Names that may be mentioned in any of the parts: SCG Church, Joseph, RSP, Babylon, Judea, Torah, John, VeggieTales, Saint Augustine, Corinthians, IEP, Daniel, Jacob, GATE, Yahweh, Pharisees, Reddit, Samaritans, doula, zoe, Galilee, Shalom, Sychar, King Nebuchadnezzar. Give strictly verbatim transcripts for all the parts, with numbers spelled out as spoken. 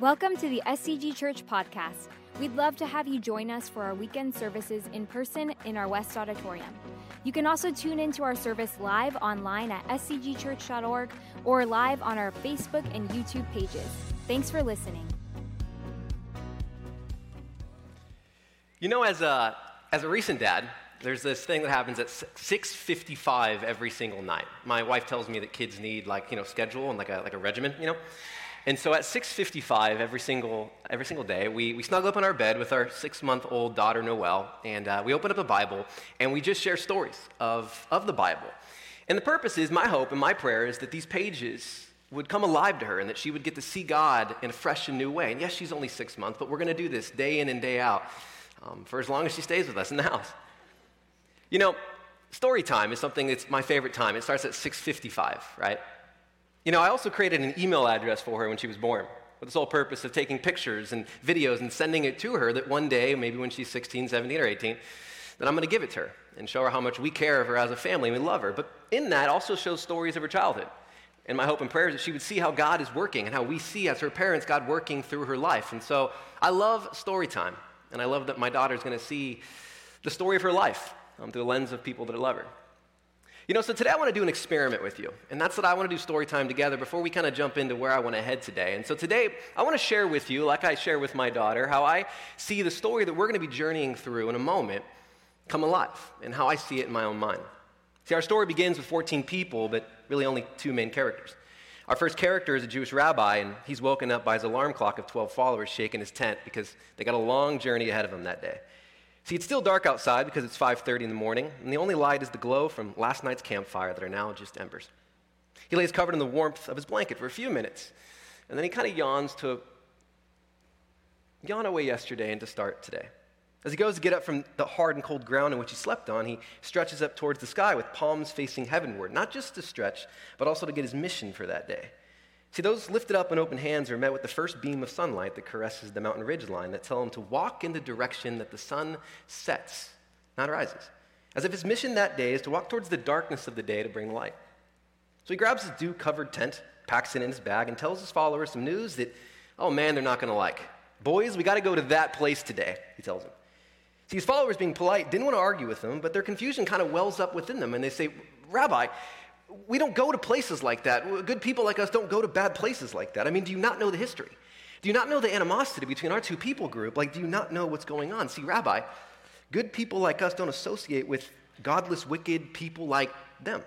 Welcome to the S C G Church podcast. We'd love to have you join us for our weekend services in person in our West Auditorium. You can also tune into our service live online at s c g church dot org or live on our Facebook and YouTube pages. Thanks for listening. You know, as a as a recent dad, there's this thing that happens at six fifty-five every single night. My wife tells me that kids need like, you know, schedule and like a like a regimen, you know. And so at six fifty-five every single every single day, we, we snuggle up in our bed with our six-month-old daughter, Noelle, and uh, we open up a Bible, and we just share stories of, of the Bible. And the purpose is, my hope and my prayer is that these pages would come alive to her and that she would get to see God in a fresh and new way. And yes, she's only six months, but we're going to do this day in and day out um, for as long as she stays with us in the house. You know, story time is something that's my favorite time. It starts at six fifty-five, right? You know, I also created an email address for her when she was born with the sole purpose of taking pictures and videos and sending it to her that one day, maybe when she's sixteen, seventeen, or eighteen, that I'm going to give it to her and show her how much we care of her as a family and we love her. But in that also shows stories of her childhood. And my hope and prayer is that she would see how God is working and how we see as her parents God working through her life. And so I love story time, and I love that my daughter's going to see the story of her life um, through the lens of people that love her. You know, so today I want to do an experiment with you, and that's what I want to do story time together before we kind of jump into where I want to head today. And so today I want to share with you, like I share with my daughter, how I see the story that we're going to be journeying through in a moment come alive and how I see it in my own mind. See, our story begins with fourteen people, but really only two main characters. Our first character is a Jewish rabbi, and he's woken up by his alarm clock of twelve followers shaking his tent because they got a long journey ahead of them that day. See, it's still dark outside because it's five thirty in the morning, and the only light is the glow from last night's campfire that are now just embers. He lays covered in the warmth of his blanket for a few minutes, and then he kind of yawns to yawn away yesterday and to start today. As he goes to get up from the hard and cold ground in which he slept on, he stretches up towards the sky with palms facing heavenward, not just to stretch, but also to get his mission for that day. See, those lifted up and open hands are met with the first beam of sunlight that caresses the mountain ridge line that tell him to walk in the direction that the sun sets, not rises, as if his mission that day is to walk towards the darkness of the day to bring light. So he grabs his dew-covered tent, packs it in his bag, and tells his followers some news that, oh man, they're not going to like. Boys, we got to go to that place today, he tells them. See, his followers, being polite, didn't want to argue with him, but their confusion kind of wells up within them, and they say, Rabbi, we don't go to places like that. Good people like us don't go to bad places like that. I mean, do you not know the history? Do you not know the animosity between our two people group? Like, do you not know what's going on? See, Rabbi, good people like us don't associate with godless, wicked people like them.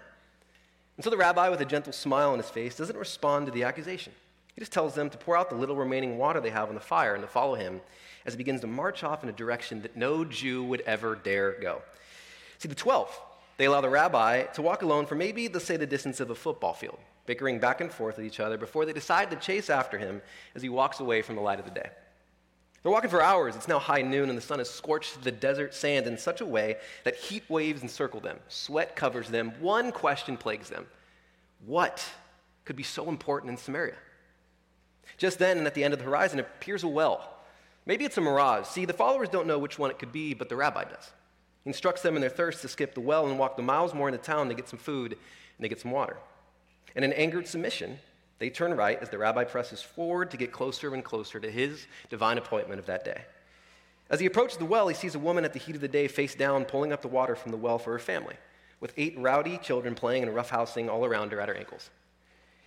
And so the rabbi, with a gentle smile on his face, doesn't respond to the accusation. He just tells them to pour out the little remaining water they have on the fire and to follow him as he begins to march off in a direction that no Jew would ever dare go. See, the twelve, they allow the rabbi to walk alone for maybe, let's say, the distance of a football field, bickering back and forth with each other before they decide to chase after him as he walks away from the light of the day. They're walking for hours. It's now high noon, and the sun has scorched the desert sand in such a way that heat waves encircle them. Sweat covers them. One question plagues them. What could be so important in Samaria? Just then, and at the end of the horizon, appears a well. Maybe it's a mirage. See, the followers don't know which one it could be, but the rabbi does. He instructs them in their thirst to skip the well and walk the miles more into town to get some food and to get some water. And in angered submission, they turn right as the rabbi presses forward to get closer and closer to his divine appointment of that day. As he approaches the well, he sees a woman at the heat of the day face down, pulling up the water from the well for her family, with eight rowdy children playing and roughhousing all around her at her ankles.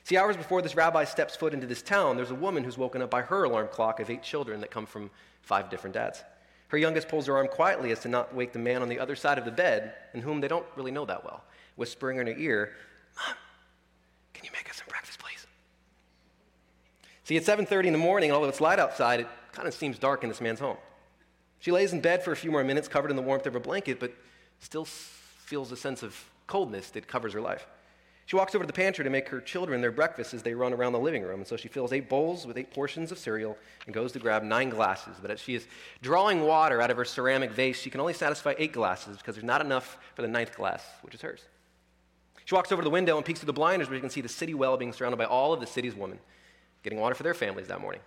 See, hours before this rabbi steps foot into this town, there's a woman who's woken up by her alarm clock of eight children that come from five different dads. Her youngest pulls her arm quietly as to not wake the man on the other side of the bed, in whom they don't really know that well, whispering in her ear, Mom, can you make us some breakfast, please? See, at seven thirty in the morning, although it's light outside, it kind of seems dark in this man's home. She lays in bed for a few more minutes, covered in the warmth of her blanket, but still feels a sense of coldness that covers her life. She walks over to the pantry to make her children their breakfast as they run around the living room, and so she fills eight bowls with eight portions of cereal and goes to grab nine glasses. But as she is drawing water out of her ceramic vase, she can only satisfy eight glasses because there's not enough for the ninth glass, which is hers. She walks over to the window and peeks through the blinders where she can see the city well being surrounded by all of the city's women, getting water for their families that morning.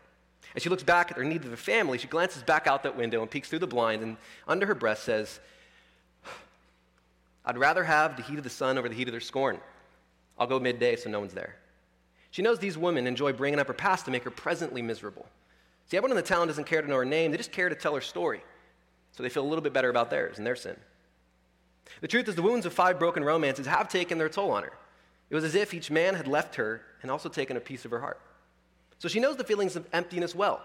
As she looks back at her need of the family, she glances back out that window and peeks through the blinds and under her breath says, I'd rather have the heat of the sun over the heat of their scorn. I'll go midday so no one's there. She knows these women enjoy bringing up her past to make her presently miserable. See, everyone in the town doesn't care to know her name. They just care to tell her story. So they feel a little bit better about theirs and their sin. The truth is the wounds of five broken romances have taken their toll on her. It was as if each man had left her and also taken a piece of her heart. So she knows the feelings of emptiness well,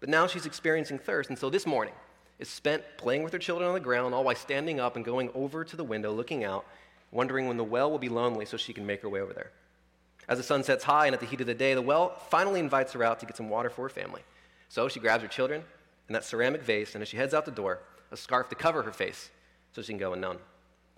but now she's experiencing thirst, and so this morning is spent playing with her children on the ground, all while standing up and going over to the window, looking out, wondering when the well will be lonely so she can make her way over there. As the sun sets high and at the heat of the day, the well finally invites her out to get some water for her family. So she grabs her children in that ceramic vase, and as she heads out the door, a scarf to cover her face so she can go unknown.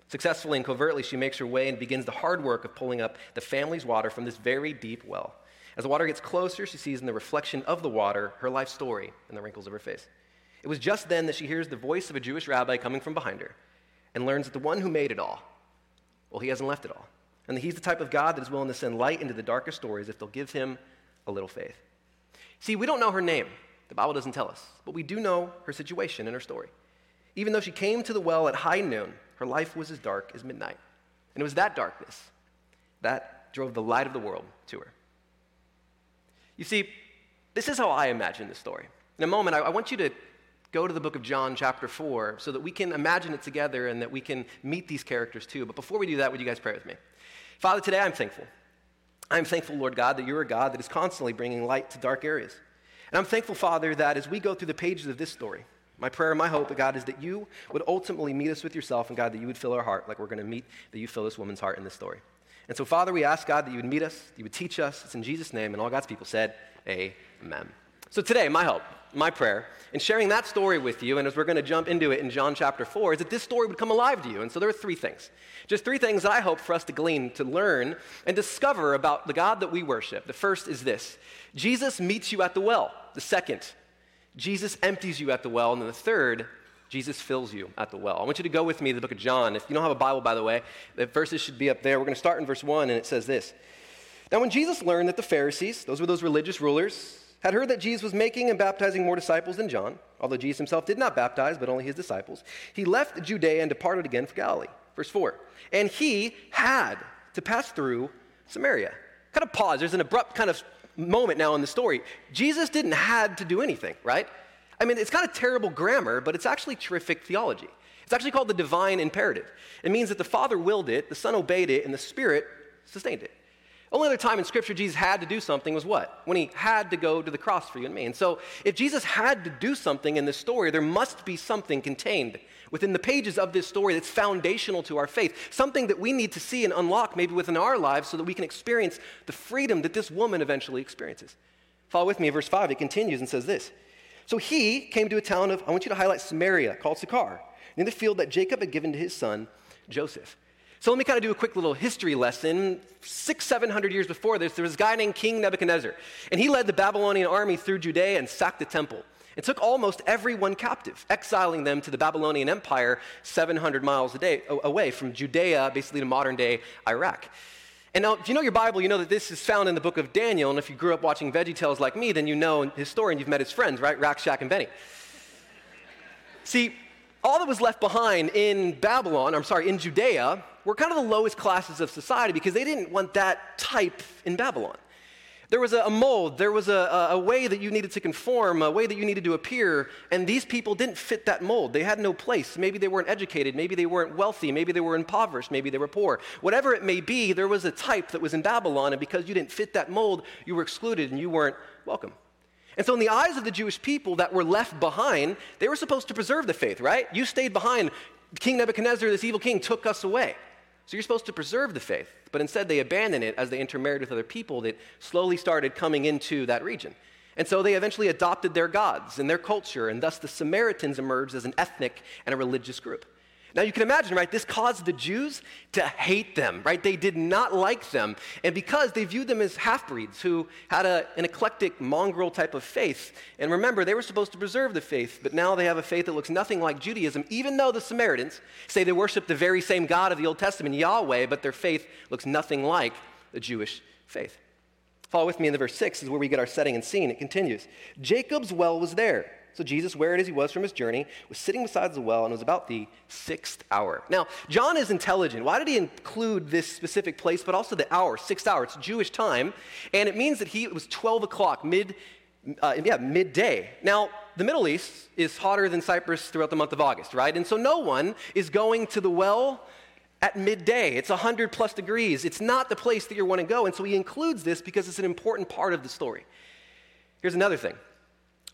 Successfully and covertly, she makes her way and begins the hard work of pulling up the family's water from this very deep well. As the water gets closer, she sees in the reflection of the water her life story and the wrinkles of her face. It was just then that she hears the voice of a Jewish rabbi coming from behind her and learns that the one who made it all, well, he hasn't left it all, and that he's the type of God that is willing to send light into the darkest stories if they'll give him a little faith. See, we don't know her name. The Bible doesn't tell us, but we do know her situation and her story. Even though she came to the well at high noon, her life was as dark as midnight. And it was that darkness that drove the light of the world to her. You see, this is how I imagine this story. In a moment, I, I want you to go to the book of John, chapter four, so that we can imagine it together and that we can meet these characters too. But before we do that, would you guys pray with me? Father, today I'm thankful. I'm thankful, Lord God, that you're a God that is constantly bringing light to dark areas. And I'm thankful, Father, that as we go through the pages of this story, my prayer and my hope, God, is that you would ultimately meet us with yourself, and God, that you would fill our heart like we're going to meet, that you fill this woman's heart in this story. And so, Father, we ask, God, that you would meet us, that you would teach us. It's in Jesus' name, and all God's people said, amen. So today, my hope, my prayer, in sharing that story with you, and as we're going to jump into it in John chapter four, is that this story would come alive to you. And so there are three things, just three things that I hope for us to glean, to learn, and discover about the God that we worship. The first is this: Jesus meets you at the well. The second, Jesus empties you at the well. And then the third, Jesus fills you at the well. I want you to go with me to the book of John. If you don't have a Bible, by the way, the verses should be up there. We're going to start in verse one, and it says this. Now, when Jesus learned that the Pharisees, those were those religious rulers, had heard that Jesus was making and baptizing more disciples than John, although Jesus himself did not baptize, but only his disciples, he left Judea and departed again for Galilee. Verse four, and he had to pass through Samaria. Kind of pause. There's an abrupt kind of moment now in the story. Jesus didn't had to do anything, right? I mean, it's kind of terrible grammar, but it's actually terrific theology. It's actually called the divine imperative. It means that the Father willed it, the Son obeyed it, and the Spirit sustained it. Only other time in Scripture Jesus had to do something was what? When he had to go to the cross for you and me. And so if Jesus had to do something in this story, there must be something contained within the pages of this story that's foundational to our faith, something that we need to see and unlock maybe within our lives so that we can experience the freedom that this woman eventually experiences. Follow with me in verse five. It continues and says this. So he came to a town of, I want you to highlight Samaria, called Sychar, near the field that Jacob had given to his son Joseph. So let me kind of do a quick little history lesson. Six, seven hundred years before this, there was a guy named King Nebuchadnezzar, and he led the Babylonian army through Judea and sacked the temple and took almost everyone captive, exiling them to the Babylonian Empire seven hundred miles a day away from Judea, basically to modern-day Iraq. And now, if you know your Bible, you know that this is found in the book of Daniel, and if you grew up watching VeggieTales like me, then you know his story and you've met his friends, right? Rack, Shack, and Benny. See, all that was left behind in Babylon, I'm sorry, in Judea, were kind of the lowest classes of society because they didn't want that type in Babylon. There was a mold, there was a, a way that you needed to conform, a way that you needed to appear, and these people didn't fit that mold. They had no place. Maybe they weren't educated, maybe they weren't wealthy, maybe they were impoverished, maybe they were poor. Whatever it may be, there was a type that was in Babylon, and because you didn't fit that mold, you were excluded and you weren't welcome. And so in the eyes of the Jewish people that were left behind, they were supposed to preserve the faith, right? You stayed behind. King Nebuchadnezzar, this evil king, took us away. So you're supposed to preserve the faith, but instead they abandoned it as they intermarried with other people that slowly started coming into that region. And so they eventually adopted their gods and their culture, and thus the Samaritans emerged as an ethnic and a religious group. Now you can imagine, right, this caused the Jews to hate them, right? They did not like them, and because they viewed them as half-breeds who had a, an eclectic, mongrel type of faith. And remember, they were supposed to preserve the faith, but now they have a faith that looks nothing like Judaism, even though the Samaritans say they worship the very same God of the Old Testament, Yahweh, but their faith looks nothing like the Jewish faith. Follow with me in the verse six is where we get our setting and scene. It continues. Jacob's well was there. So Jesus, wearied as he was from his journey, was sitting beside the well, and it was about the sixth hour. Now, John is intelligent. Why did he include this specific place, but also the hour, sixth hour? It's Jewish time, and it means that he it was twelve o'clock, mid, uh, yeah, midday. Now, the Middle East is hotter than Cyprus throughout the month of August, right? And so no one is going to the well at midday. It's one hundred plus degrees. It's not the place that you want to go. And so he includes this because it's an important part of the story. Here's another thing.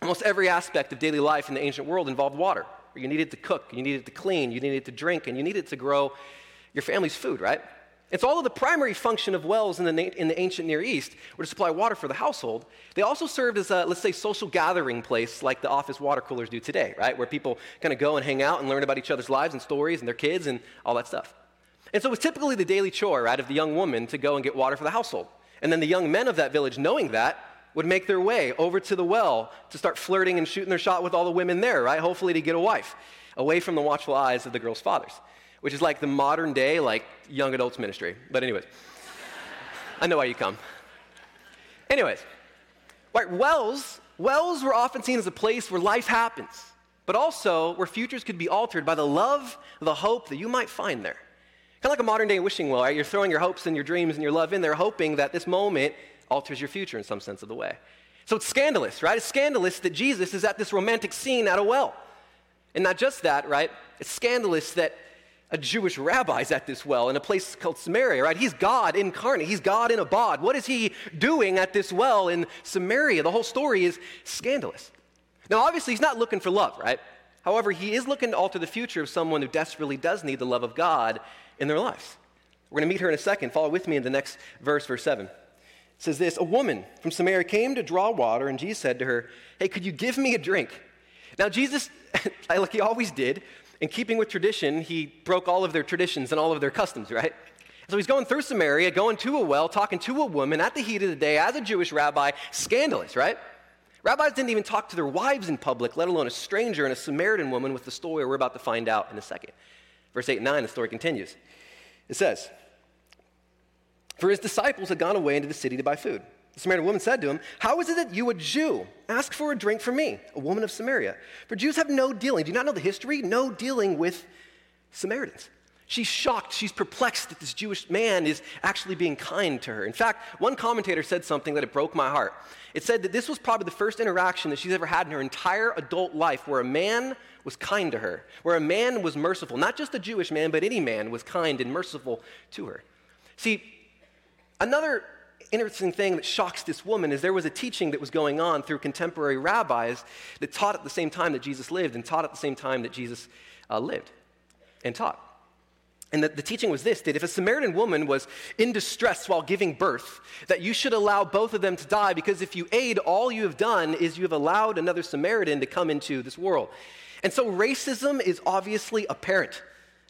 Almost every aspect of daily life in the ancient world involved water. You needed to cook, you needed to clean, you needed to drink, and you needed to grow your family's food, right? It's all of the primary function of wells in the, na- in the ancient Near East were to supply water for the household. They also served as a, let's say, social gathering place like the office water coolers do today, right? Where people kind of go and hang out and learn about each other's lives and stories and their kids and all that stuff. And so it was typically the daily chore, right, of the young woman to go and get water for the household. And then the young men of that village, knowing that, would make their way over to the well to start flirting and shooting their shot with all the women there, right? Hopefully to get a wife, away from the watchful eyes of the girls' fathers, which is like the modern day, like, young adults ministry. But anyways, I know why you come. Anyways, right, wells, wells were often seen as a place where life happens, but also where futures could be altered by the love, the hope that you might find there. Kind of like a modern day wishing well, right? You're throwing your hopes and your dreams and your love in there, hoping that this moment alters your future in some sense of the way. So it's scandalous, right? It's scandalous that Jesus is at this romantic scene at a well. And not just that, right? It's scandalous that a Jewish rabbi is at this well in a place called Samaria, right? He's God incarnate. He's God in a bod. What is he doing at this well in Samaria? The whole story is scandalous. Now, obviously, he's not looking for love, right? However, he is looking to alter the future of someone who desperately does need the love of God in their lives. We're going to meet her in a second. Follow with me in the next verse, verse seven. It says this, a woman from Samaria came to draw water, and Jesus said to her, hey, could you give me a drink? Now, Jesus, like he always did, in keeping with tradition, he broke all of their traditions and all of their customs, right? So he's going through Samaria, going to a well, talking to a woman at the heat of the day as a Jewish rabbi. Scandalous, right? Rabbis didn't even talk to their wives in public, let alone a stranger and a Samaritan woman with the story we're about to find out in a second. Verse eight and nine, the story continues. It says, for his disciples had gone away into the city to buy food. The Samaritan woman said to him, how is it that you, a Jew, ask for a drink from me, a woman of Samaria? For Jews have no dealing, do you not know the history? No dealing with Samaritans. She's shocked, she's perplexed that this Jewish man is actually being kind to her. In fact, one commentator said something that it broke my heart. It said that this was probably the first interaction that she's ever had in her entire adult life where a man was kind to her, where a man was merciful. Not just a Jewish man, but any man was kind and merciful to her. See, another interesting thing that shocks this woman is there was a teaching that was going on through contemporary rabbis that taught at the same time that Jesus lived and taught at the same time that Jesus uh, lived and taught. And the, the teaching was this, that if a Samaritan woman was in distress while giving birth, that you should allow both of them to die because if you aid, all you have done is you have allowed another Samaritan to come into this world. And so racism is obviously apparent.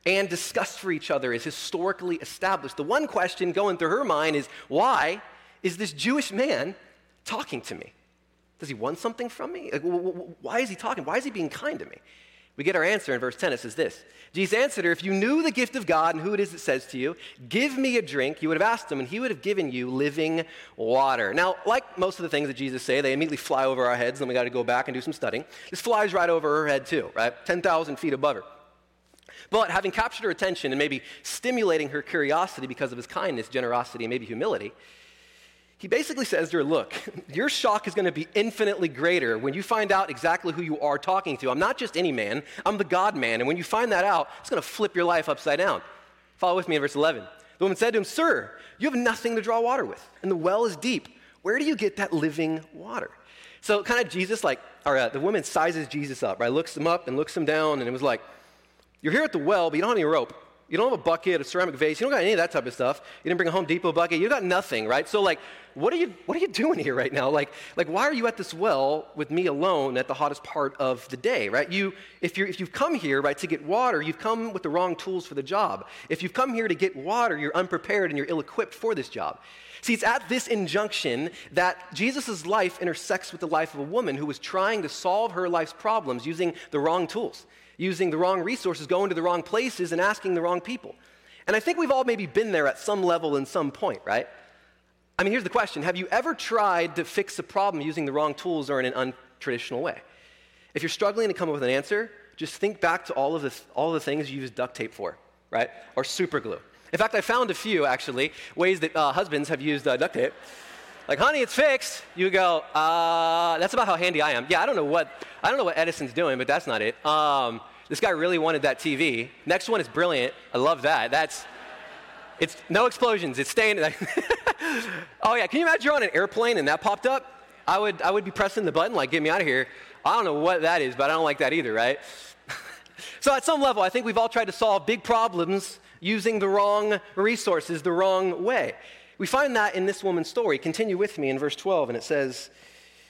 And disgust for each other is historically established. The one question going through her mind is, why is this Jewish man talking to me? Does he want something from me? Like, why is he talking? Why is he being kind to me? We get our answer in verse ten. It says this, Jesus answered her, if you knew the gift of God and who it is that says to you, give me a drink, you would have asked him, and he would have given you living water. Now, like most of the things that Jesus say, they immediately fly over our heads, and we got to go back and do some studying. This flies right over her head too, right? ten thousand feet above her. But having captured her attention and maybe stimulating her curiosity because of his kindness, generosity, and maybe humility, he basically says to her, look, your shock is going to be infinitely greater when you find out exactly who you are talking to. I'm not just any man, I'm the God man. And when you find that out, it's going to flip your life upside down. Follow with me in verse eleven. The woman said to him, sir, you have nothing to draw water with, and the well is deep. Where do you get that living water? So kind of Jesus, like, or uh, the woman sizes Jesus up, right? Looks him up and looks him down, and it was like, you're here at the well, but you don't have any rope. You don't have a bucket, a ceramic vase. You don't got any of that type of stuff. You didn't bring a Home Depot bucket. You got nothing, right? So, like, what are you what are you doing here right now? Like, like, why are you at this well with me alone at the hottest part of the day, right? You, if you're if you've come here, right, to get water, you've come with the wrong tools for the job. If you've come here to get water, you're unprepared and you're ill-equipped for this job. See, it's at this injunction that Jesus' life intersects with the life of a woman who was trying to solve her life's problems using the wrong tools, using the wrong resources, going to the wrong places, and asking the wrong people. And I think we've all maybe been there at some level and some point, right? I mean, here's the question. Have you ever tried to fix a problem using the wrong tools or in an untraditional way? If you're struggling to come up with an answer, just think back to all of the, all of the things you used duct tape for, right? Or super glue. In fact, I found a few, actually, ways that uh, husbands have used uh, duct tape. like, honey, it's fixed. You go, uh, that's about how handy I am. Yeah, I don't know what I don't know what Edison's doing, but that's not it. Um, this guy really wanted that T V. Next one is brilliant. I love that. That's, it's no explosions. It's staying. Oh yeah, can you imagine you're on an airplane and that popped up? I would I would be pressing the button like, get me out of here. I don't know what that is, but I don't like that either, right? So at some level, I think we've all tried to solve big problems using the wrong resources the wrong way. We find that in this woman's story. Continue with me in verse twelve, and it says,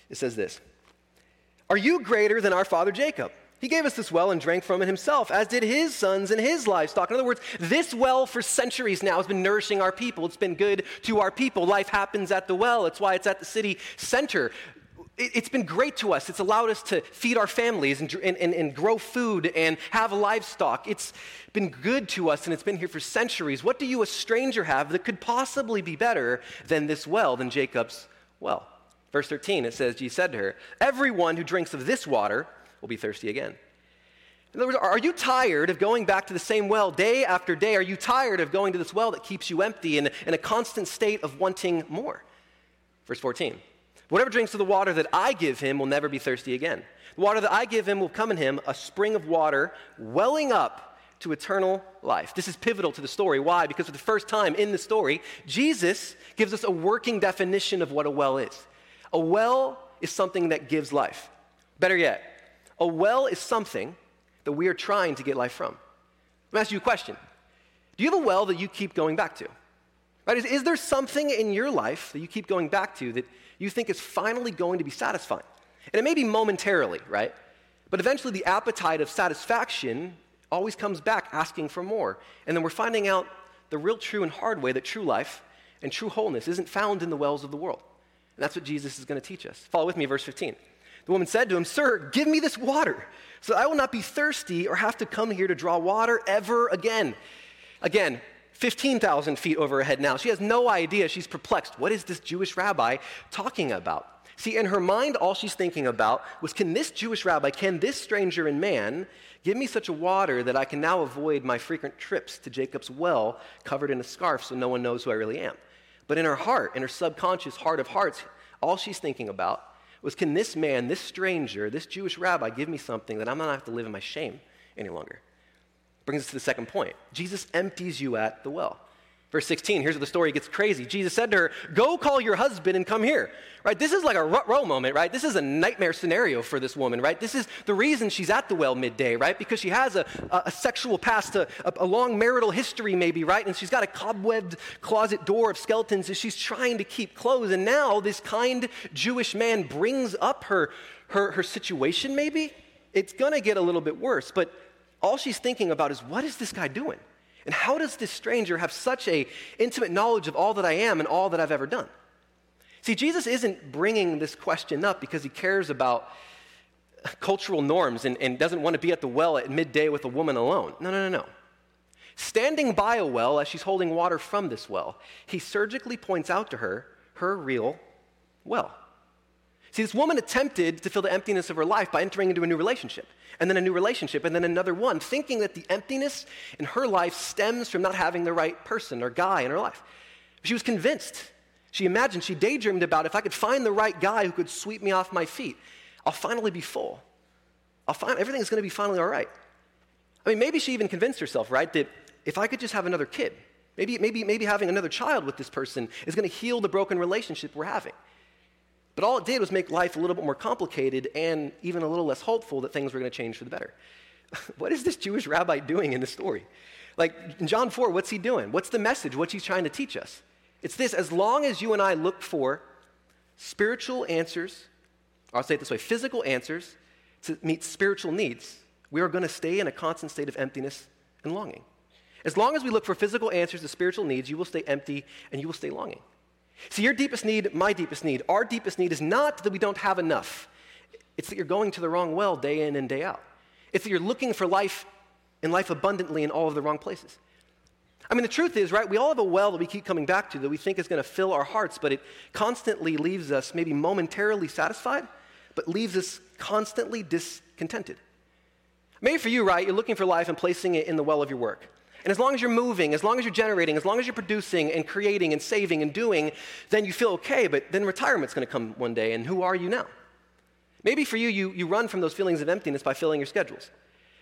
it says this. Are you greater than our father Jacob? He gave us this well and drank from it himself, as did his sons and his livestock. In other words, this well for centuries now has been nourishing our people. It's been good to our people. Life happens at the well. It's why it's at the city center. It's been great to us. It's allowed us to feed our families and, and, and grow food and have livestock. It's been good to us, and it's been here for centuries. What do you, a stranger, have that could possibly be better than this well, than Jacob's well? Verse thirteen, it says, Jesus said to her, everyone who drinks of this water will be thirsty again. In other words, are you tired of going back to the same well day after day? Are you tired of going to this well that keeps you empty and in a constant state of wanting more? Verse fourteen. Whatever drinks of the water that I give him will never be thirsty again. The water that I give him will come in him, a spring of water welling up to eternal life. This is pivotal to the story. Why? Because for the first time in the story, Jesus gives us a working definition of what a well is. A well is something that gives life. Better yet, a well is something that we are trying to get life from. Let me ask you a question. Do you have a well that you keep going back to? Right? Is, is there something in your life that you keep going back to that you think is finally going to be satisfying? And it may be momentarily, right? But eventually the appetite of satisfaction always comes back asking for more. And then we're finding out the real, true, and hard way that true life and true wholeness isn't found in the wells of the world. And that's what Jesus is going to teach us. Follow with me, verse fifteen. The woman said to him, sir, give me this water so that I will not be thirsty or have to come here to draw water ever again. Again, fifteen thousand feet over her head now. She has no idea. She's perplexed. What is this Jewish rabbi talking about? See, in her mind, all she's thinking about was, can this Jewish rabbi, can this stranger in man give me such a water that I can now avoid my frequent trips to Jacob's well covered in a scarf so no one knows who I really am? But in her heart, in her subconscious heart of hearts, all she's thinking about was, can this man, this stranger, this Jewish rabbi give me something that I'm not going to have to live in my shame any longer? Brings us to the second point. Jesus empties you at the well. Verse sixteen, here's where the story gets crazy. Jesus said to her, go call your husband and come here. Right? This is like a rut-row moment, right? This is a nightmare scenario for this woman, right? This is the reason she's at the well midday, right? Because she has a, a, a sexual past, a, a, a long marital history maybe, right? And she's got a cobwebbed closet door of skeletons that she's trying to keep closed. And now this kind Jewish man brings up her, her, her situation maybe. It's going to get a little bit worse, but all she's thinking about is, what is this guy doing? And how does this stranger have such an intimate knowledge of all that I am and all that I've ever done? See, Jesus isn't bringing this question up because he cares about cultural norms and, and doesn't want to be at the well at midday with a woman alone. No, no, no, no. Standing by a well as she's holding water from this well, he surgically points out to her her real well. See, this woman attempted to fill the emptiness of her life by entering into a new relationship, and then a new relationship, and then another one, thinking that the emptiness in her life stems from not having the right person or guy in her life. She was convinced. She imagined, she daydreamed about, if I could find the right guy who could sweep me off my feet, I'll finally be full. I'll find everything's going to be finally all right. I mean, maybe she even convinced herself, right, that if I could just have another kid, maybe, maybe, maybe having another child with this person is going to heal the broken relationship we're having. But all it did was make life a little bit more complicated and even a little less hopeful that things were going to change for the better. What is this Jewish rabbi doing in this story? Like, in John four, what's he doing? What's the message? What's he trying to teach us? It's this: as long as you and I look for spiritual answers, or I'll say it this way, physical answers to meet spiritual needs, we are going to stay in a constant state of emptiness and longing. As long as we look for physical answers to spiritual needs, you will stay empty and you will stay longing. See, your deepest need, my deepest need, our deepest need is not that we don't have enough. It's that you're going to the wrong well day in and day out. It's that you're looking for life and life abundantly in all of the wrong places. I mean, the truth is, right, we all have a well that we keep coming back to that we think is going to fill our hearts, but it constantly leaves us maybe momentarily satisfied, but leaves us constantly discontented. Maybe for you, right, you're looking for life and placing it in the well of your work. And as long as you're moving, as long as you're generating, as long as you're producing and creating and saving and doing, then you feel okay, but then retirement's going to come one day, and who are you now? Maybe for you, you, you run from those feelings of emptiness by filling your schedules.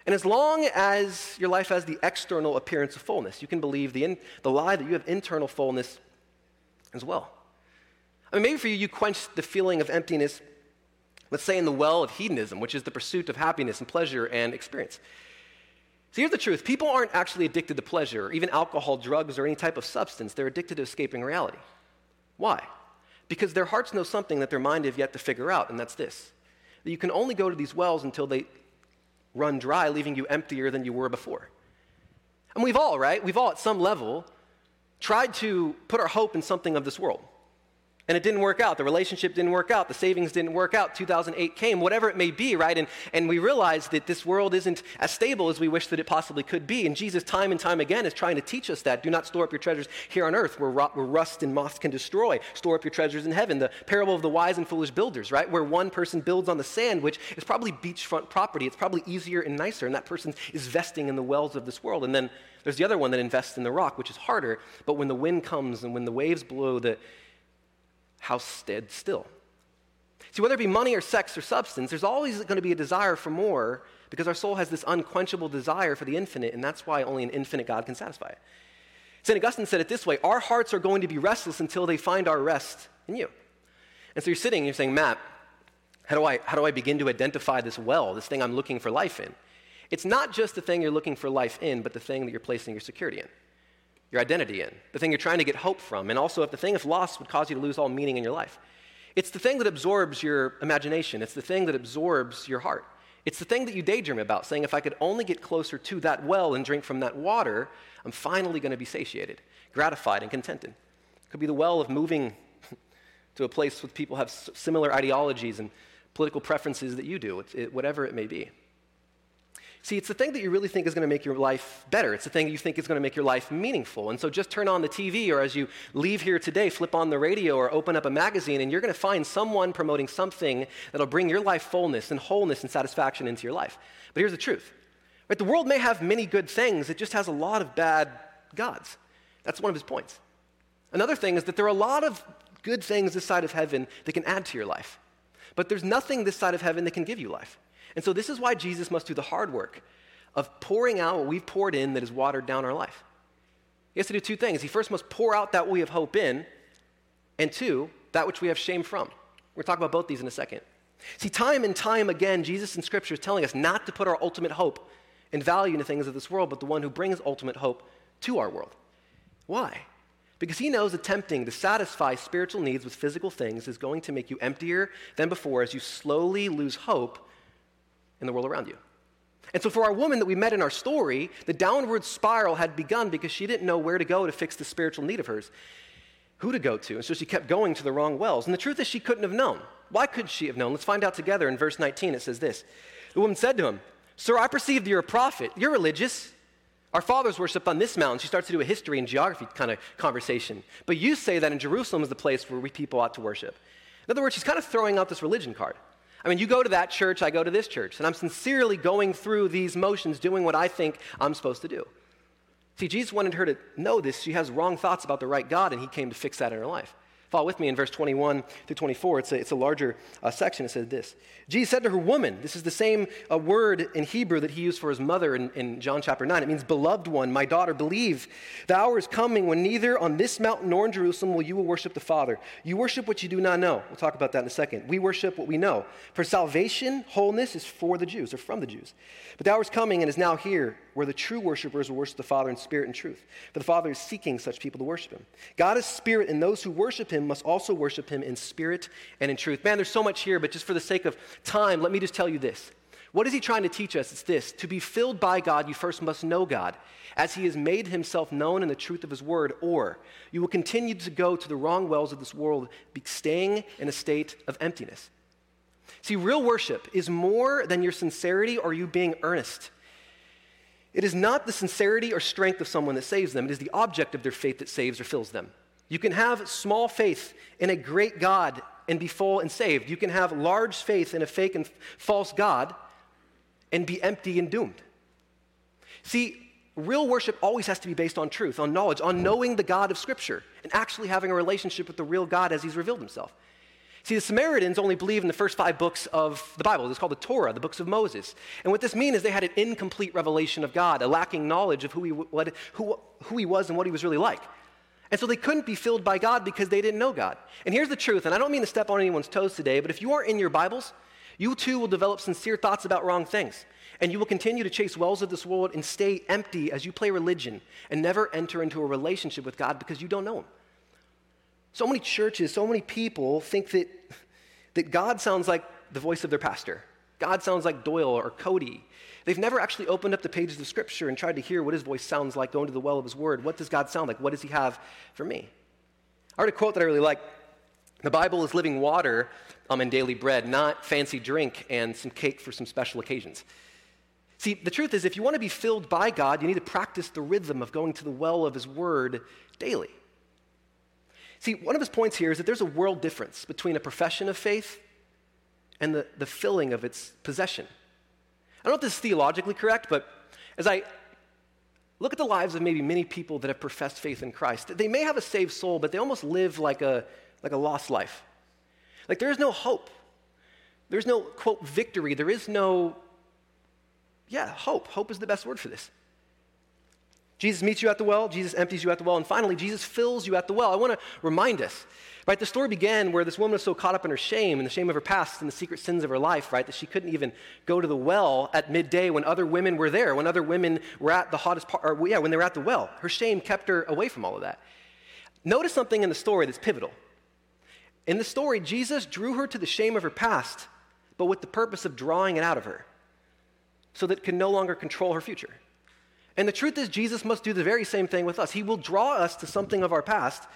And as long as your life has the external appearance of fullness, you can believe the, in, the lie that you have internal fullness as well. I mean, maybe for you, you quench the feeling of emptiness, let's say in the well of hedonism, which is the pursuit of happiness and pleasure and experience. So here's the truth. People aren't actually addicted to pleasure, even alcohol, drugs, or any type of substance. They're addicted to escaping reality. Why? Because their hearts know something that their mind have yet to figure out, and that's this. That you can only go to these wells until they run dry, leaving you emptier than you were before. And we've all, right? We've all at some level tried to put our hope in something of this world. And it didn't work out. The relationship didn't work out. The savings didn't work out. two thousand eight came, whatever it may be, right? And and we realize that this world isn't as stable as we wish that it possibly could be. And Jesus time and time again is trying to teach us that. Do not store up your treasures here on earth where, rot, where rust and moth can destroy. Store up your treasures in heaven. The parable of the wise and foolish builders, right? Where one person builds on the sand, which is probably beachfront property. It's probably easier and nicer. And that person is investing in the wells of this world. And then there's the other one that invests in the rock, which is harder. But when the wind comes and when the waves blow, the house stood still. See, whether it be money or sex or substance, there's always going to be a desire for more because our soul has this unquenchable desire for the infinite, and that's why only an infinite God can satisfy it. Saint Augustine said it this way: our hearts are going to be restless until they find our rest in you. And so you're sitting and you're saying, Matt, how do I, how do I begin to identify this well, this thing I'm looking for life in? It's not just the thing you're looking for life in, but the thing that you're placing your security in, your identity in, the thing you're trying to get hope from, and also if the thing if lost would cause you to lose all meaning in your life. It's the thing that absorbs your imagination. It's the thing that absorbs your heart. It's the thing that you daydream about, saying, if I could only get closer to that well and drink from that water, I'm finally going to be satiated, gratified, and contented. It could be the well of moving to a place where people have similar ideologies and political preferences that you do, it's, it, whatever it may be. See, it's the thing that you really think is going to make your life better. It's the thing that you think is going to make your life meaningful. And so just turn on the T V, or as you leave here today, flip on the radio or open up a magazine, and you're going to find someone promoting something that'll bring your life fullness and wholeness and satisfaction into your life. But here's the truth. Right? The world may have many good things. It just has a lot of bad gods. That's one of his points. Another thing is that there are a lot of good things this side of heaven that can add to your life. But there's nothing this side of heaven that can give you life. And so this is why Jesus must do the hard work of pouring out what we've poured in that has watered down our life. He has to do two things. He first must pour out that we have hope in, and two, that which we have shame from. We're going to talk about both these in a second. See, time and time again, Jesus in Scripture is telling us not to put our ultimate hope and value in the things of this world, but the one who brings ultimate hope to our world. Why? Because he knows attempting to satisfy spiritual needs with physical things is going to make you emptier than before as you slowly lose hope in the world around you. And so for our woman that we met in our story, the downward spiral had begun because she didn't know where to go to fix the spiritual need of hers, who to go to, and so she kept going to the wrong wells. And the truth is she couldn't have known. Why could she have known? Let's find out together. In verse nineteen, it says this. The woman said to him, "Sir, I perceive that you're a prophet. You're religious. Our fathers worshipped on this mountain." She starts to do a history and geography kind of conversation. "But you say that in Jerusalem is the place where we people ought to worship." In other words, she's kind of throwing out this religion card. I mean, you go to that church, I go to this church, and I'm sincerely going through these motions, doing what I think I'm supposed to do. See, Jesus wanted her to know this. She has wrong thoughts about the right God, and he came to fix that in her life. Follow with me in verse twenty-one through twenty-four. It's a, it's a larger uh, section. It said this. Jesus said to her, "Woman," this is the same uh, word in Hebrew that he used for his mother in, in John chapter nine. It means beloved one, my daughter, believe. The hour is coming when neither on this mountain nor in Jerusalem will you will worship the Father. You worship what you do not know. We'll talk about that in a second. We worship what we know. For salvation, wholeness is for the Jews or from the Jews. But the hour is coming and is now here where the true worshipers will worship the Father in spirit and truth. For the Father is seeking such people to worship him. God is spirit, and those who worship him must also worship him in spirit and in truth. Man, there's so much here, but just for the sake of time, let me just tell you this. What is he trying to teach us? It's this. To be filled by God, you first must know God, as he has made himself known in the truth of his word, or you will continue to go to the wrong wells of this world, staying in a state of emptiness. See, real worship is more than your sincerity or you being earnest. It is not the sincerity or strength of someone that saves them. It is the object of their faith that saves or fills them. You can have small faith in a great God and be full and saved. You can have large faith in a fake and false God and be empty and doomed. See, Real worship always has to be based on truth, on knowledge, on knowing the God of Scripture and actually having a relationship with the real God as he's revealed himself. See, the Samaritans only believed in the first five books of the Bible. It's called the Torah, the books of Moses. And what this means is they had an incomplete revelation of God, a lacking knowledge of who he, what, who, who he was and what he was really like. And so they couldn't be filled by God because they didn't know God. And here's the truth, and I don't mean to step on anyone's toes today, but if you aren't in your Bibles, you too will develop sincere thoughts about wrong things. And you will continue to chase wells of this world and stay empty as you play religion and never enter into a relationship with God because you don't know him. So many churches, so many people think that, that God sounds like the voice of their pastor. God sounds like Doyle or Cody. They've never actually opened up the pages of Scripture and tried to hear what his voice sounds like, going to the well of his word. What does God sound like? What does he have for me? I heard a quote that I really like. The Bible is living water um, and daily bread, not fancy drink and some cake for some special occasions. See, the truth is, if you want to be filled by God, you need to practice the rhythm of going to the well of his word daily. See, one of his points here is that there's a world difference between a profession of faith and the, the filling of its possession. I don't know if this is theologically correct, but as I look at the lives of maybe many people that have professed faith in Christ, they may have a saved soul, but they almost live like a, like a lost life. Like there is no hope. There's no, quote, victory. There is no, yeah, hope. Hope is the best word for this. Jesus meets you at the well, Jesus empties you at the well, and finally, Jesus fills you at the well. I want to remind us, right, the story began where this woman was so caught up in her shame and the shame of her past and the secret sins of her life, right, that she couldn't even go to the well at midday when other women were there, when other women were at the hottest part, or yeah, when they were at the well. Her shame kept her away from all of that. Notice something in the story that's pivotal. In the story, Jesus drew her to the shame of her past, but with the purpose of drawing it out of her so that it could no longer control her future. And the truth is, Jesus must do the very same thing with us. He will draw us to something of our past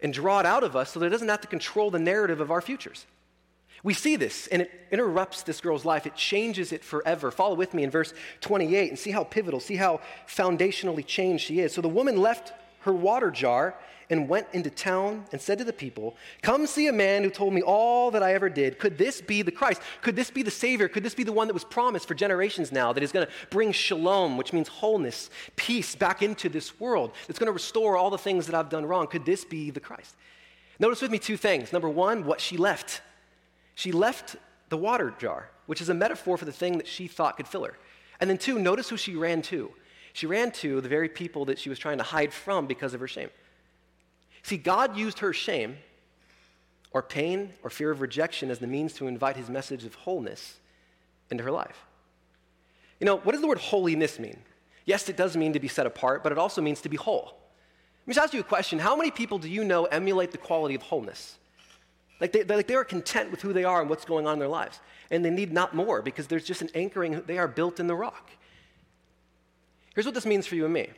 and draw it out of us so that it doesn't have to control the narrative of our futures. We see this, and it interrupts this girl's life. It changes it forever. Follow with me in verse twenty-eight and see how pivotal, see how foundationally changed she is. So the woman left her water jar and went into town and said to the people, "Come see a man who told me all that I ever did. Could this be the Christ? Could this be the Savior? Could this be the one that was promised for generations now that is going to bring shalom, which means wholeness, peace back into this world, that's going to restore all the things that I've done wrong? Could this be the Christ?" Notice with me two things. Number one, what she left. She left the water jar, which is a metaphor for the thing that she thought could fill her. And then two, notice who she ran to. She ran to the very people that she was trying to hide from because of her shame. See, God used her shame or pain or fear of rejection as the means to invite his message of wholeness into her life. You know, what does the word holiness mean? Yes, it does mean to be set apart, but it also means to be whole. Let me just ask you a question. How many people do you know emulate the quality of wholeness? Like they, like they are content with who they are and what's going on in their lives, and they need not more because there's just an anchoring. They are built in the rock. Here's what this means for you and me.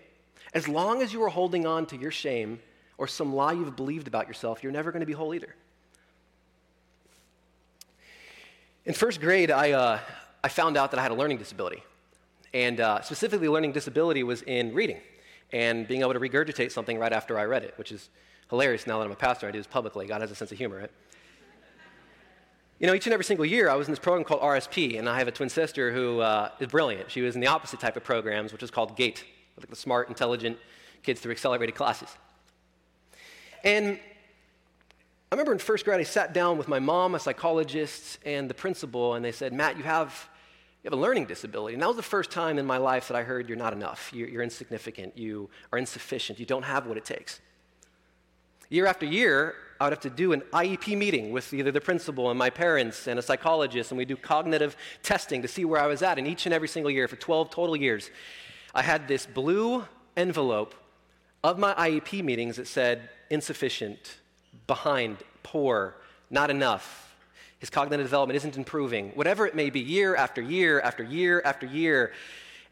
As long as you are holding on to your shame or some lie you've believed about yourself, you're never going to be whole either. In first grade, I uh, I found out that I had a learning disability. And uh, specifically, learning disability was in reading and being able to regurgitate something right after I read it, which is hilarious now that I'm a pastor. I do this publicly. God has a sense of humor, right? You know, each and every single year, I was in this program called R S P, and I have a twin sister who uh, is brilliant. She was in the opposite type of programs, which is called GATE, like the smart, intelligent kids through accelerated classes. And I remember in first grade, I sat down with my mom, a psychologist, and the principal, and they said, "Matt, you have you have a learning disability." And that was the first time in my life that I heard, "You're not enough. You're, you're insignificant. You are insufficient. You don't have what it takes." Year after year, I would have to do an I E P meeting with either the principal and my parents and a psychologist, and we do cognitive testing to see where I was at. And each and every single year, for twelve total years, I had this blue envelope of my I E P meetings that said insufficient, behind, poor, not enough, his cognitive development isn't improving, whatever it may be, year after year after year after year.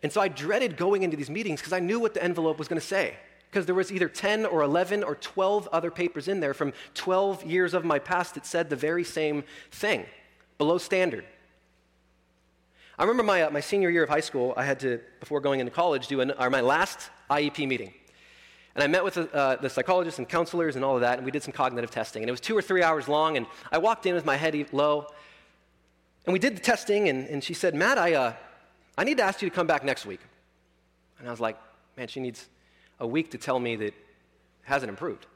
And so I dreaded going into these meetings because I knew what the envelope was going to say. Because there was either ten or eleven or twelve other papers in there from twelve years of my past that said the very same thing, below standard. I remember my uh, my senior year of high school, I had to, before going into college, do an, or my last I E P meeting. And I met with uh, the psychologists and counselors and all of that, and we did some cognitive testing. And it was two or three hours long, and I walked in with my head low. And we did the testing, and, and she said, "Matt, I uh, I need to ask you to come back next week." And I was like, man, she needs a week to tell me that it hasn't improved.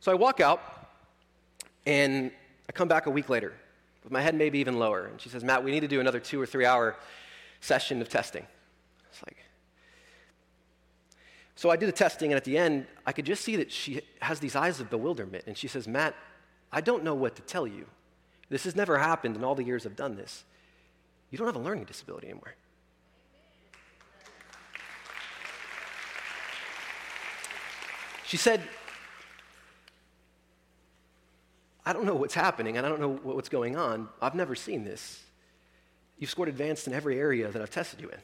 So I walk out, and I come back a week later with my head maybe even lower. And she says, Matt, we need to do another two or three hour session of testing. It's like, so I do the testing, and at the end, I could just see that she has these eyes of bewilderment. And she says, Matt, I don't know what to tell you. This has never happened in all the years I've done this. You don't have a learning disability anymore. She said, I don't know what's happening, and I don't know what's going on. I've never seen this. You've scored advanced in every area that I've tested you in.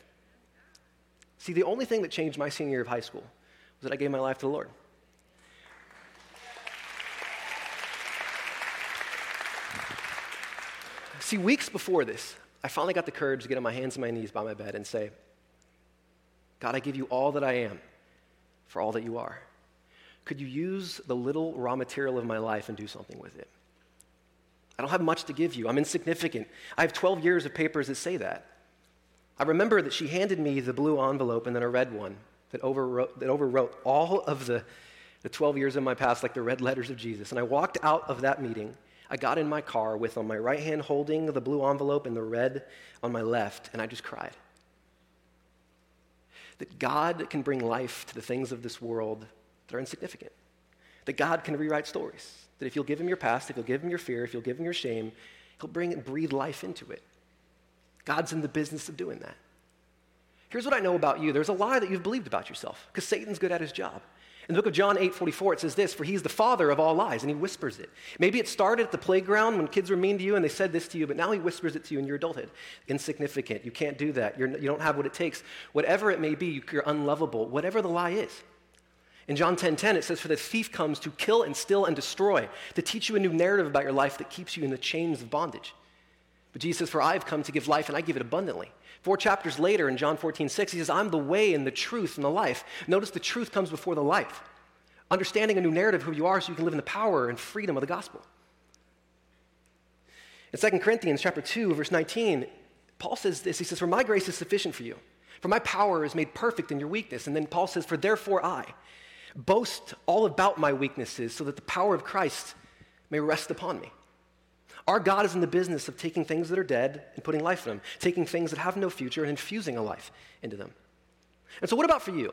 See, the only thing that changed my senior year of high school was that I gave my life to the Lord. See, weeks before this, I finally got the courage to get on my hands and my knees by my bed and say, God, I give you all that I am for all that you are. Could you use the little raw material of my life and do something with it? I don't have much to give you. I'm insignificant. I have twelve years of papers that say that. I remember that she handed me the blue envelope and then a red one that overwrote, that overwrote all of the, the twelve years of my past, like the red letters of Jesus. And I walked out of that meeting. I got in my car with on my right hand holding the blue envelope and the red on my left, and I just cried. That God can bring life to the things of this world that are insignificant. That God can rewrite stories. That if you'll give him your past, if you'll give him your fear, if you'll give him your shame, he'll bring and breathe life into it. God's in the business of doing that. Here's what I know about you. There's a lie that you've believed about yourself because Satan's good at his job. In the book of John eight forty-four, it says this, for he's the father of all lies, and he whispers it. Maybe it started at the playground when kids were mean to you and they said this to you, but now he whispers it to you in your adulthood. Insignificant. You can't do that. You're, you don't have what it takes. Whatever it may be, you're unlovable. Whatever the lie is. In John ten ten, it says, for the thief comes to kill and steal and destroy, to teach you a new narrative about your life that keeps you in the chains of bondage. But Jesus says, for I have come to give life, and I give it abundantly. Four chapters later, in John fourteen six, he says, I'm the way and the truth and the life. Notice the truth comes before the life. Understanding a new narrative of who you are so you can live in the power and freedom of the gospel. In Second Corinthians chapter two, verse nineteen, Paul says this. He says, for my grace is sufficient for you, for my power is made perfect in your weakness. And then Paul says, for therefore I boast all about my weaknesses so that the power of Christ may rest upon me. Our God is in the business of taking things that are dead and putting life in them, taking things that have no future and infusing a life into them. And so what about for you?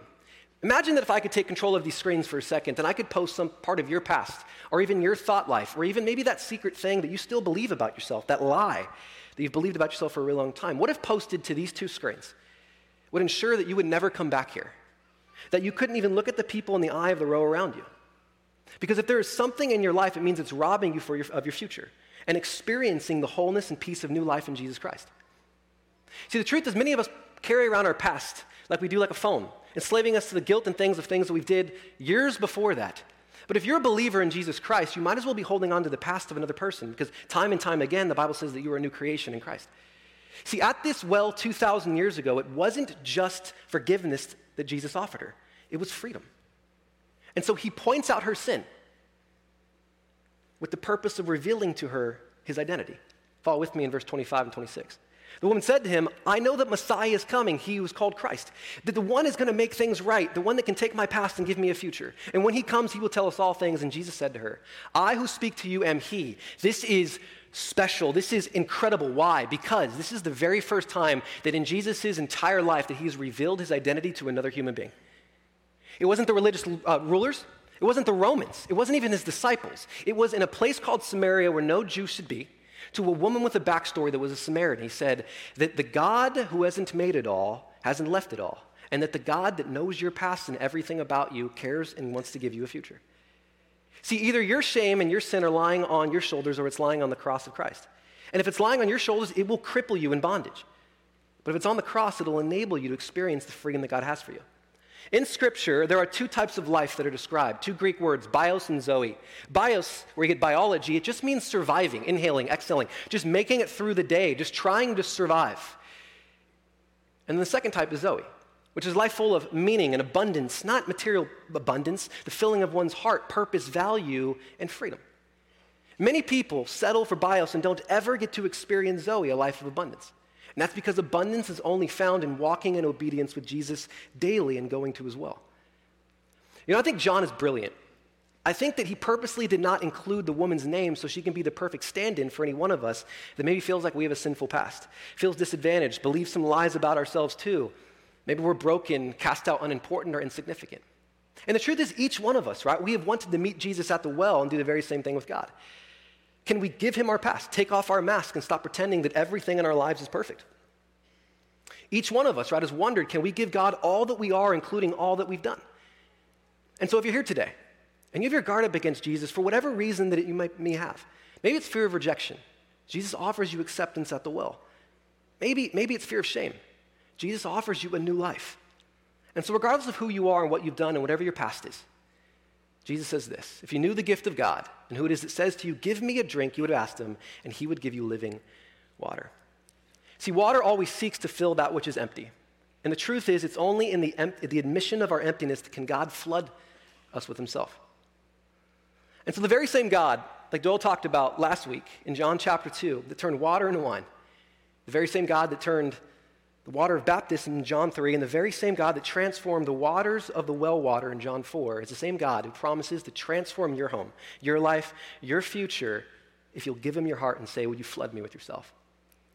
Imagine that if I could take control of these screens for a second and I could post some part of your past or even your thought life or even maybe that secret thing that you still believe about yourself, that lie that you've believed about yourself for a really long time. What if posted to these two screens would ensure that you would never come back here, that you couldn't even look at the people in the eye of the row around you? Because if there is something in your life, it means it's robbing you for your, of your future and experiencing the wholeness and peace of new life in Jesus Christ. See, the truth is many of us carry around our past like we do like a phone, enslaving us to the guilt and things of things that we did years before that. But if you're a believer in Jesus Christ, you might as well be holding on to the past of another person because time and time again, the Bible says that you are a new creation in Christ. See, at this well two thousand years ago, it wasn't just forgiveness that Jesus offered her. It was freedom. And so he points out her sin with the purpose of revealing to her his identity. Follow with me in verse twenty-five and twenty-six. The woman said to him, I know that Messiah is coming, he who is called Christ, that the one is going to make things right, the one that can take my past and give me a future. And when he comes, he will tell us all things. And Jesus said to her, I who speak to you am he. This is special. This is incredible. Why? Because this is the very first time that in Jesus' entire life that he has revealed his identity to another human being. It wasn't the religious uh, rulers. It wasn't the Romans. It wasn't even his disciples. It was in a place called Samaria where no Jew should be, to a woman with a backstory that was a Samaritan. He said that the God who hasn't made it all hasn't left it all, and that the God that knows your past and everything about you cares and wants to give you a future. See, either your shame and your sin are lying on your shoulders or it's lying on the cross of Christ. And if it's lying on your shoulders, it will cripple you in bondage. But if it's on the cross, it'll enable you to experience the freedom that God has for you. In Scripture, there are two types of life that are described, two Greek words, bios and zoe. Bios, where you get biology, it just means surviving, inhaling, exhaling, just making it through the day, just trying to survive. And the second type is zoe, which is life full of meaning and abundance, not material abundance, the filling of one's heart, purpose, value, and freedom. Many people settle for bios and don't ever get to experience zoe, a life of abundance. And that's because abundance is only found in walking in obedience with Jesus daily and going to his well. You know, I think John is brilliant. I think that he purposely did not include the woman's name so she can be the perfect stand-in for any one of us that maybe feels like we have a sinful past, feels disadvantaged, believes some lies about ourselves too. Maybe we're broken, cast out, unimportant, or insignificant. And the truth is, each one of us, right, we have wanted to meet Jesus at the well and do the very same thing with God. Can we give him our past, take off our mask, and stop pretending that everything in our lives is perfect? Each one of us, right, has wondered, can we give God all that we are, including all that we've done? And so if you're here today, and you have your guard up against Jesus for whatever reason that you might may have. Maybe it's fear of rejection. Jesus offers you acceptance at the well. Maybe, maybe it's fear of shame. Jesus offers you a new life. And so regardless of who you are and what you've done and whatever your past is, Jesus says this: if you knew the gift of God and who it is that says to you, give me a drink, you would have asked him, and he would give you living water. See, water always seeks to fill that which is empty. And the truth is, it's only in the, em- the admission of our emptiness that can God flood us with himself. And so the very same God, like Noelle talked about last week in John chapter two, that turned water into wine, the very same God that turned the water of baptism in John three, and the very same God that transformed the waters of the well water in John four is the same God who promises to transform your home, your life, your future, if you'll give him your heart and say, will you flood me with yourself?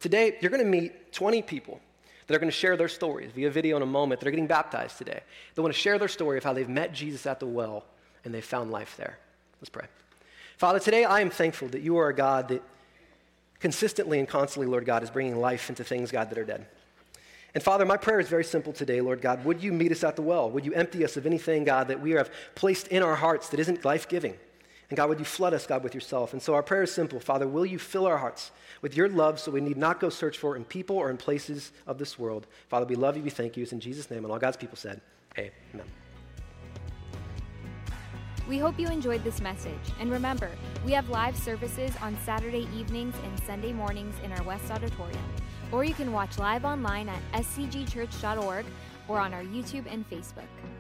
Today, you're going to meet twenty people that are going to share their stories via video in a moment that are getting baptized today. They want to share their story of how they've met Jesus at the well and they found life there. Let's pray. Father, today I am thankful that you are a God that consistently and constantly, Lord God, is bringing life into things, God, that are dead. And Father, my prayer is very simple today, Lord God. Would you meet us at the well? Would you empty us of anything, God, that we have placed in our hearts that isn't life-giving? And God, would you flood us, God, with yourself? And so our prayer is simple. Father, will you fill our hearts with your love so we need not go search for it in people or in places of this world? Father, we love you, we thank you. It's in Jesus' name. And all God's people said, amen. We hope you enjoyed this message. And remember, we have live services on Saturday evenings and Sunday mornings in our West Auditorium. Or you can watch live online at S C G church dot org or on our YouTube and Facebook.